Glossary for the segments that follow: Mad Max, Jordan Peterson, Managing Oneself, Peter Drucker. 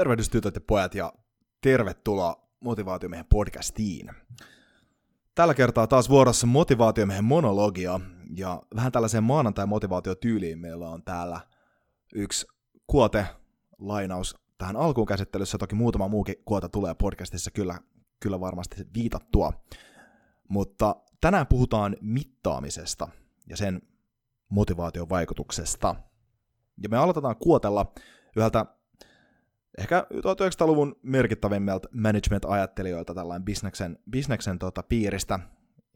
Tervehdys tytöt ja pojat ja tervetuloa Motivaatiomiehen podcastiin. Tällä kertaa taas vuorossa Motivaatiomiehen monologia ja vähän tällaiseen maanantai-motivaatiotyyliin meillä on täällä yksi kuote-lainaus tähän alkuun käsittelyssä. Toki muutama muukin kuota tulee podcastissa kyllä varmasti viitattua, mutta tänään puhutaan mittaamisesta ja sen motivaation vaikutuksesta. Ja me aloitetaan kuotella yhdeltä ehkä 1900-luvun merkittävimmältä management-ajattelijoilta tällainen bisneksen piiristä,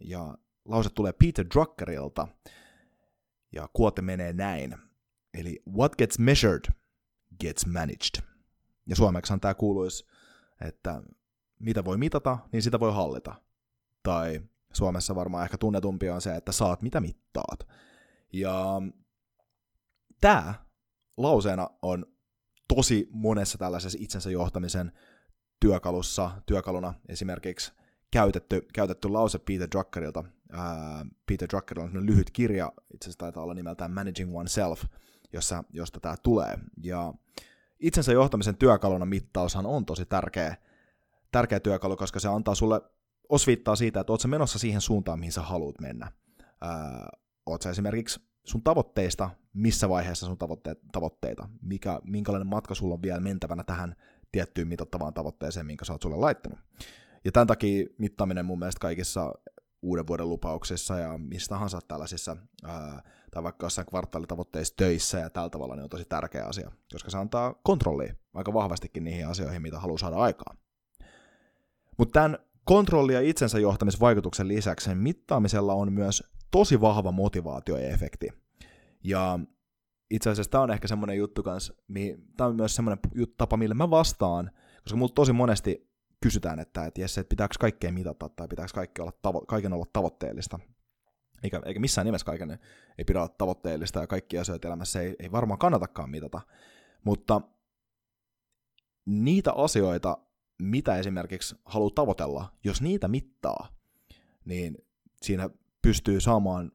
ja lause tulee Peter Druckerilta, ja kuote menee näin. Eli what gets measured gets managed. Ja suomeksihan tämä kuuluisi, että mitä voi mitata, niin sitä voi hallita. Tai Suomessa varmaan ehkä tunnetumpi on se, että saat mitä mittaat. Ja tämä lauseena on tosi monessa tällaisessa itsensä johtamisen työkaluna esimerkiksi käytetty lause Peter Druckerilta. Peter Druckerilla on lyhyt kirja, itse asiassa taitaa olla nimeltään Managing Oneself, josta tämä tulee. Ja itsensä johtamisen työkaluna mittaushan on tosi tärkeä työkalu, koska se antaa sulle osviittaa siitä, että oot sä menossa siihen suuntaan, mihin sä haluat mennä. Oot sä esimerkiksi sun tavoitteista, missä vaiheessa sun tavoitteita, minkälainen matka sulla on vielä mentävänä tähän tiettyyn mitattavaan tavoitteeseen, minkä sä oot sulle laittanut. Ja tämän takia mittaaminen mun mielestä kaikissa uuden vuoden lupauksissa ja missä tahansa tällaisissa, tai vaikka jossain kvartaalitavoitteissa töissä ja tällä tavalla, niin on tosi tärkeä asia, koska se antaa kontrollia aika vahvastikin niihin asioihin, mitä haluaa saada aikaan. Mutta tämän kontrolli- ja itsensä johtamisvaikutuksen lisäksi mittaamisella on myös tosi vahva motivaatioefekti. Ja itse asiassa tämä on ehkä semmoinen juttu kanssa, tämä on myös semmoinen tapa, millä mä vastaan, koska mulla tosi monesti kysytään, että jes, että pitääkö kaikkea mitata tai pitääkö kaiken olla tavoitteellista. Eikä missään nimessä kaiken ei pidä olla tavoitteellista ja kaikkia asioita elämässä ei varmaan kannatakaan mitata. Mutta niitä asioita, mitä esimerkiksi haluaa tavoitella, jos niitä mittaa, niin siinä pystyy saamaan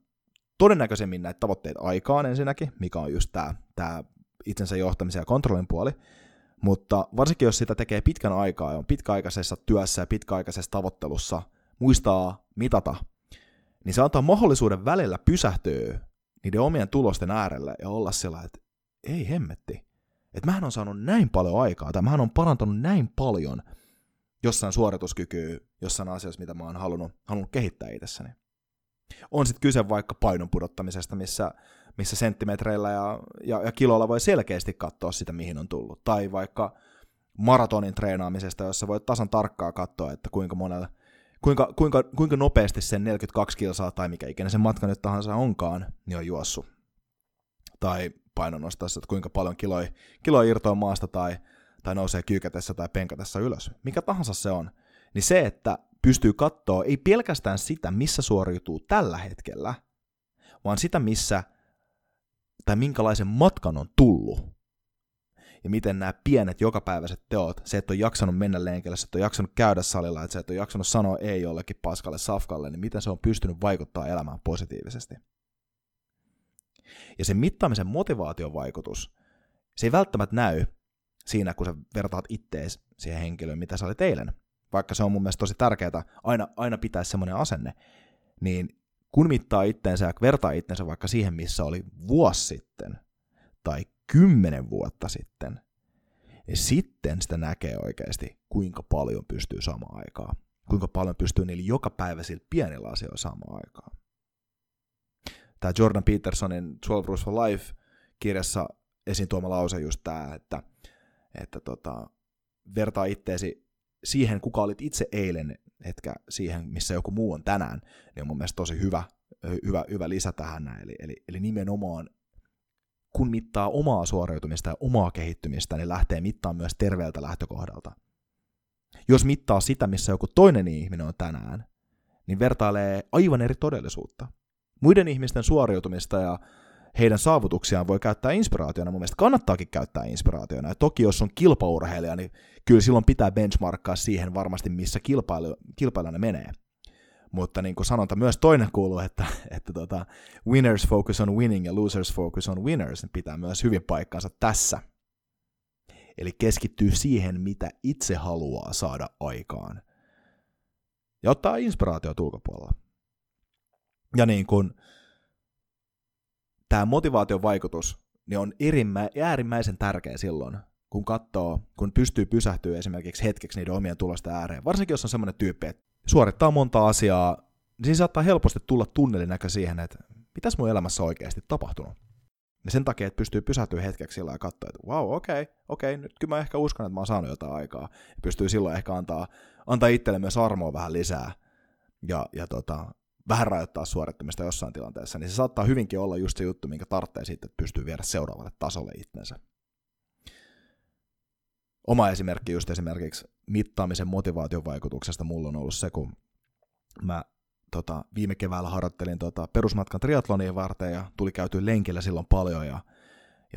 todennäköisemmin näitä tavoitteita aikaan ensinnäkin, mikä on just tämä itsensä johtamisen ja kontrollin puoli, mutta varsinkin jos sitä tekee pitkän aikaa ja on pitkäaikaisessa työssä ja pitkäaikaisessa tavoittelussa, muistaa mitata, niin se antaa mahdollisuuden välillä pysähtyä niiden omien tulosten äärelle ja olla sillä, että ei hemmetti, että mähän on saanut näin paljon aikaa tai mähän on parantanut näin paljon jossain suorituskykyä, jossain asiassa, mitä mä oon halunnut kehittää itsessäni. On sitten kyse vaikka painon pudottamisesta, missä senttimetreillä ja kiloilla voi selkeästi katsoa sitä, mihin on tullut. Tai vaikka maratonin treenaamisesta, jossa voi tasan tarkkaa katsoa, että kuinka nopeasti sen 42 kilsaa tai mikä ikinä sen matka nyt tahansa onkaan, niin on juossut. Tai painonnostossa, että kuinka paljon kiloja irtoa maasta tai nousee kyykätessä tai penkatessa ylös. Mikä tahansa se on. Niin se, että pystyy katsoa ei pelkästään sitä, missä suoriutuu tällä hetkellä, vaan sitä, missä tai minkälaisen matkan on tullut. Ja miten nämä pienet jokapäiväiset teot, se, että on jaksanut mennä lenkille, se, että on jaksanut käydä salilla, että se, että on jaksanut sanoa ei jollekin paskalle safkalle, niin miten se on pystynyt vaikuttaa elämään positiivisesti. Ja sen mittaamisen motivaatiovaikutus, se ei välttämättä näy siinä, kun sä vertaat ittees siihen henkilöön, mitä sä olet eilen. Vaikka se on mun mielestä tosi tärkeää aina pitää semmoinen asenne, niin kun mittaa itteensä ja vertaa itteensä vaikka siihen, missä oli vuosi sitten tai 10 vuotta sitten, niin sitten sitä näkee oikeasti, kuinka paljon pystyy saamaan aikaa, kuinka paljon pystyy niillä jokapäiväisillä pienillä asioilla saamaan aikaa. Tämä Jordan Petersonin 12 Rules for Life-kirjassa esiin tuoma lause just tämä, että vertaa itteesi siihen, kuka olit itse eilen, etkä siihen, missä joku muu on tänään, niin on mun mielestä tosi hyvä lisä tähän. Eli nimenomaan, kun mittaa omaa suoriutumista ja omaa kehittymistä, niin lähtee mittaamaan myös terveeltä lähtökohdalta. Jos mittaa sitä, missä joku toinen ihminen on tänään, niin vertailee aivan eri todellisuutta. Muiden ihmisten suoriutumista ja heidän saavutuksiaan voi käyttää inspiraationa. Mun mielestä kannattaakin käyttää inspiraationa. Ja toki jos on kilpaurheilija, niin kyllä silloin pitää benchmarkkaa siihen varmasti, missä kilpailijana menee. Mutta niin kuin sanonta myös toinen kuuluu, että winners focus on winning ja losers focus on winners, niin pitää myös hyvin paikkansa tässä. Eli keskittyy siihen, mitä itse haluaa saada aikaan. Ja ottaa inspiraatiota ulkopuolella. Ja niin kun tämä motivaation vaikutus niin on äärimmäisen tärkeä silloin, kun katsoo, kun pystyy pysähtyä esimerkiksi hetkeksi niiden omien tulosten ääreen. Varsinkin jos on semmoinen tyyppi, että suorittaa monta asiaa, niin siinä saattaa helposti tulla tunnelinäkö siihen, että mitäs mun elämässä oikeasti tapahtunut. Ja sen takia, että pystyy pysähtyä hetkeksi sillä ja katsoa, että vau, wow, okei, nyt kyllä mä ehkä uskon, että mä oon saanut jotain aikaa. Ja pystyy silloin ehkä antaa itselle myös armoa vähän lisää ja vähän rajoittaa suorittamista jossain tilanteessa. Niin se saattaa hyvinkin olla just se juttu, minkä tarvitsee sitten, että pystyy viedä seuraavalle tasolle itsensä. Oma esimerkki just esimerkiksi mittaamisen motivaation vaikutuksesta mulla on ollut se, kun mä viime keväällä harjoittelin perusmatkan triathlonia varten ja tuli käytyä lenkillä silloin paljon ja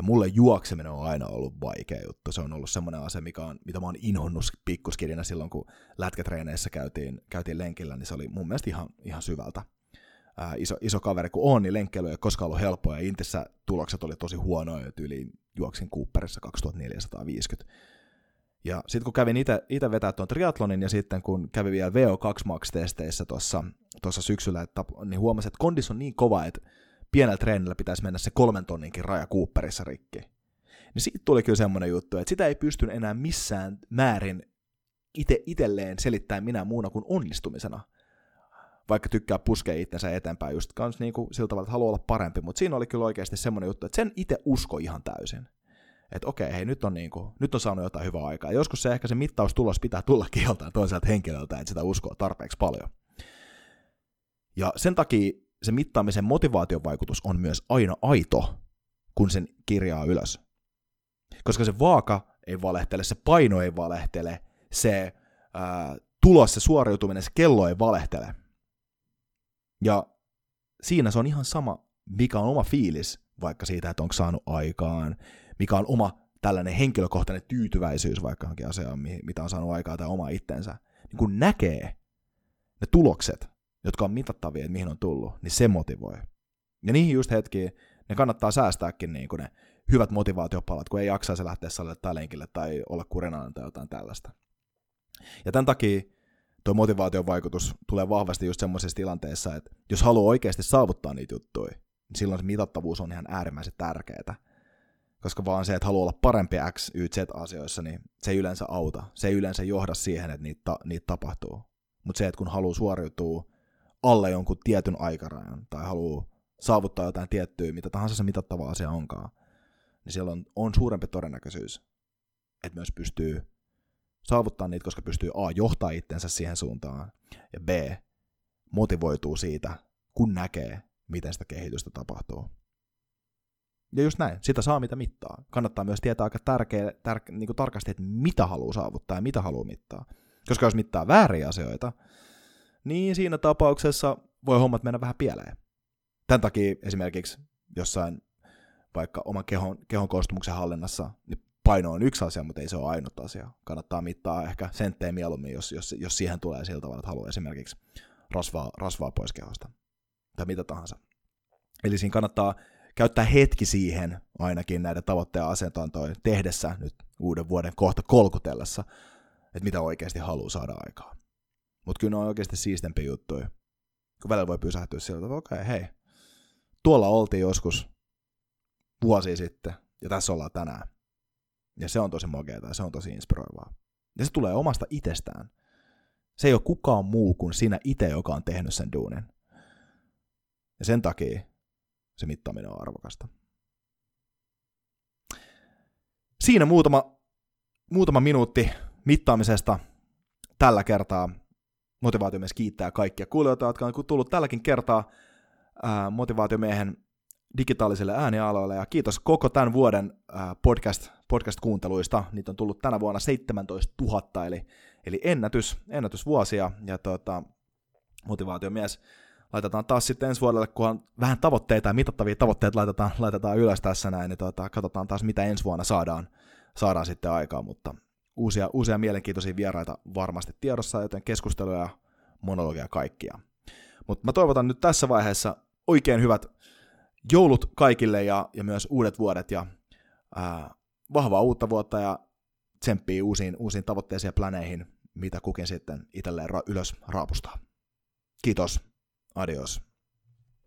mulle juokseminen on aina ollut vaikea juttu. Se on ollut semmoinen asia, mitä mä oon inhonnut pikkuskidinä silloin, kun lätkätreeneissä käytiin lenkillä, niin se oli mun mielestä ihan syvältä. Iso kaveri kun on, niin lenkkeily ei ole koskaan ollut helppoa ja Intissä tulokset oli tosi huonoja, tyyliin juoksin Cooperissa 2450. Ja sitten kun kävin itse vetää tuon triathlonin ja sitten kun kävin vielä VO2 Max-testeissä tuossa syksyllä, niin huomasin, että kondis on niin kova, että pienellä treenillä pitäisi mennä se 3 tonninkin raja Cooperissa rikki. Niin siitä tuli kyllä semmoinen juttu, että sitä ei pysty enää missään määrin itselleen selittämään minä muuna kuin onnistumisena. Vaikka tykkää puskea itsensä eteenpäin just kans niin kuin sillä tavalla, että haluaa olla parempi, mutta siinä oli kyllä oikeasti semmoinen juttu, että sen itse usko ihan täysin. Että okei, hei, nyt on saanut jotain hyvää aikaa. Joskus se ehkä se mittaustulos pitää tulla joltain toiselta henkilöltä, että sitä uskoo tarpeeksi paljon. Ja sen takia se mittaamisen motivaatiovaikutus on myös aina aito, kun sen kirjaa ylös. Koska se vaaka ei valehtele, se paino ei valehtele, se tulos, se suoriutuminen, se kello ei valehtele. Ja siinä se on ihan sama, mikä on oma fiilis, vaikka siitä, että onko saanut aikaan, mikä on oma tällainen henkilökohtainen tyytyväisyys vaikka johonkin asiaan, mitä on saanut aikaa tai oma itsensä, niin kun näkee ne tulokset, jotka on mitattavia, että mihin on tullut, niin se motivoi. Ja niihin just hetkiin, ne kannattaa säästääkin niin kun ne hyvät motivaatiopalat, kun ei jaksaisi lähteä salille tai lenkille tai olla kurinalainen tai jotain tällaista. Ja tämän takia tuo motivaatiovaikutus tulee vahvasti just semmoisessa tilanteessa, että jos haluaa oikeasti saavuttaa niitä juttuja, niin silloin se mitattavuus on ihan äärimmäisen tärkeää. Koska vaan se, että haluaa olla parempi X, Y, Z-asioissa, niin se ei yleensä auta. Se ei yleensä johda siihen, että niitä tapahtuu. Mutta se, että kun haluaa suoriutua alle jonkun tietyn aikarajan tai haluaa saavuttaa jotain tiettyä, mitä tahansa se mitattava asia onkaan, niin siellä on suurempi todennäköisyys, että myös pystyy saavuttaa niitä, koska pystyy A, johtaa itsensä siihen suuntaan ja B, motivoituu siitä, kun näkee, miten sitä kehitystä tapahtuu. Ja just näin, sitä saa mitä mittaa. Kannattaa myös tietää aika niin tarkasti, että mitä haluaa saavuttaa ja mitä haluaa mittaa. Koska jos mittaa vääriä asioita, niin siinä tapauksessa voi hommat mennä vähän pieleen. Tämän takia esimerkiksi jossain vaikka oman kehon koostumuksen hallinnassa, niin paino on yksi asia, mutta ei se ole ainut asia. Kannattaa mittaa ehkä senttejä mieluummin, jos siihen tulee sillä tavalla, että haluaa esimerkiksi rasvaa pois kehosta tai mitä tahansa. Eli siinä kannattaa käyttää hetki siihen ainakin näiden tavoitteen asetantojen tehdessä nyt uuden vuoden kohta kolkutellessa, että mitä oikeasti haluaa saada aikaa. Mutta kyllä ne on oikeasti siistempiä juttuja, kun välillä voi pysähtyä sillä tavalla, että okei, tuolla oltiin joskus vuosia sitten ja tässä ollaan tänään. Ja se on tosi makeata ja se on tosi inspiroivaa. Ja se tulee omasta itsestään. Se ei ole kukaan muu kuin sinä itse, joka on tehnyt sen duunin. Ja sen takia se mittaaminen on arvokasta. Siinä muutama minuutti mittaamisesta tällä kertaa. Motivaatiomies kiittää kaikkia kuulijoita, jotka on tullut tälläkin kertaa motivaatiomiehen digitaalisille äänialoille. Ja kiitos koko tämän vuoden podcast-kuunteluista. Niitä on tullut tänä vuonna 17 000, eli ennätysvuosia. Ja motivaatiomies laitetaan taas sitten ensi vuodelle, kunhan vähän tavoitteita ja mitattavia tavoitteita laitetaan ylös tässä näin, niin katsotaan taas, mitä ensi vuonna saadaan sitten aikaa, mutta uusia mielenkiintoisia vieraita varmasti tiedossa, joten keskusteluja ja monologia kaikkia. Mutta mä toivotan nyt tässä vaiheessa oikein hyvät joulut kaikille ja myös uudet vuodet ja vahvaa uutta vuotta ja tsemppii uusiin tavoitteisiin ja planeihin, mitä kukin sitten itselleen ylös raapustaa. Kiitos. Adios.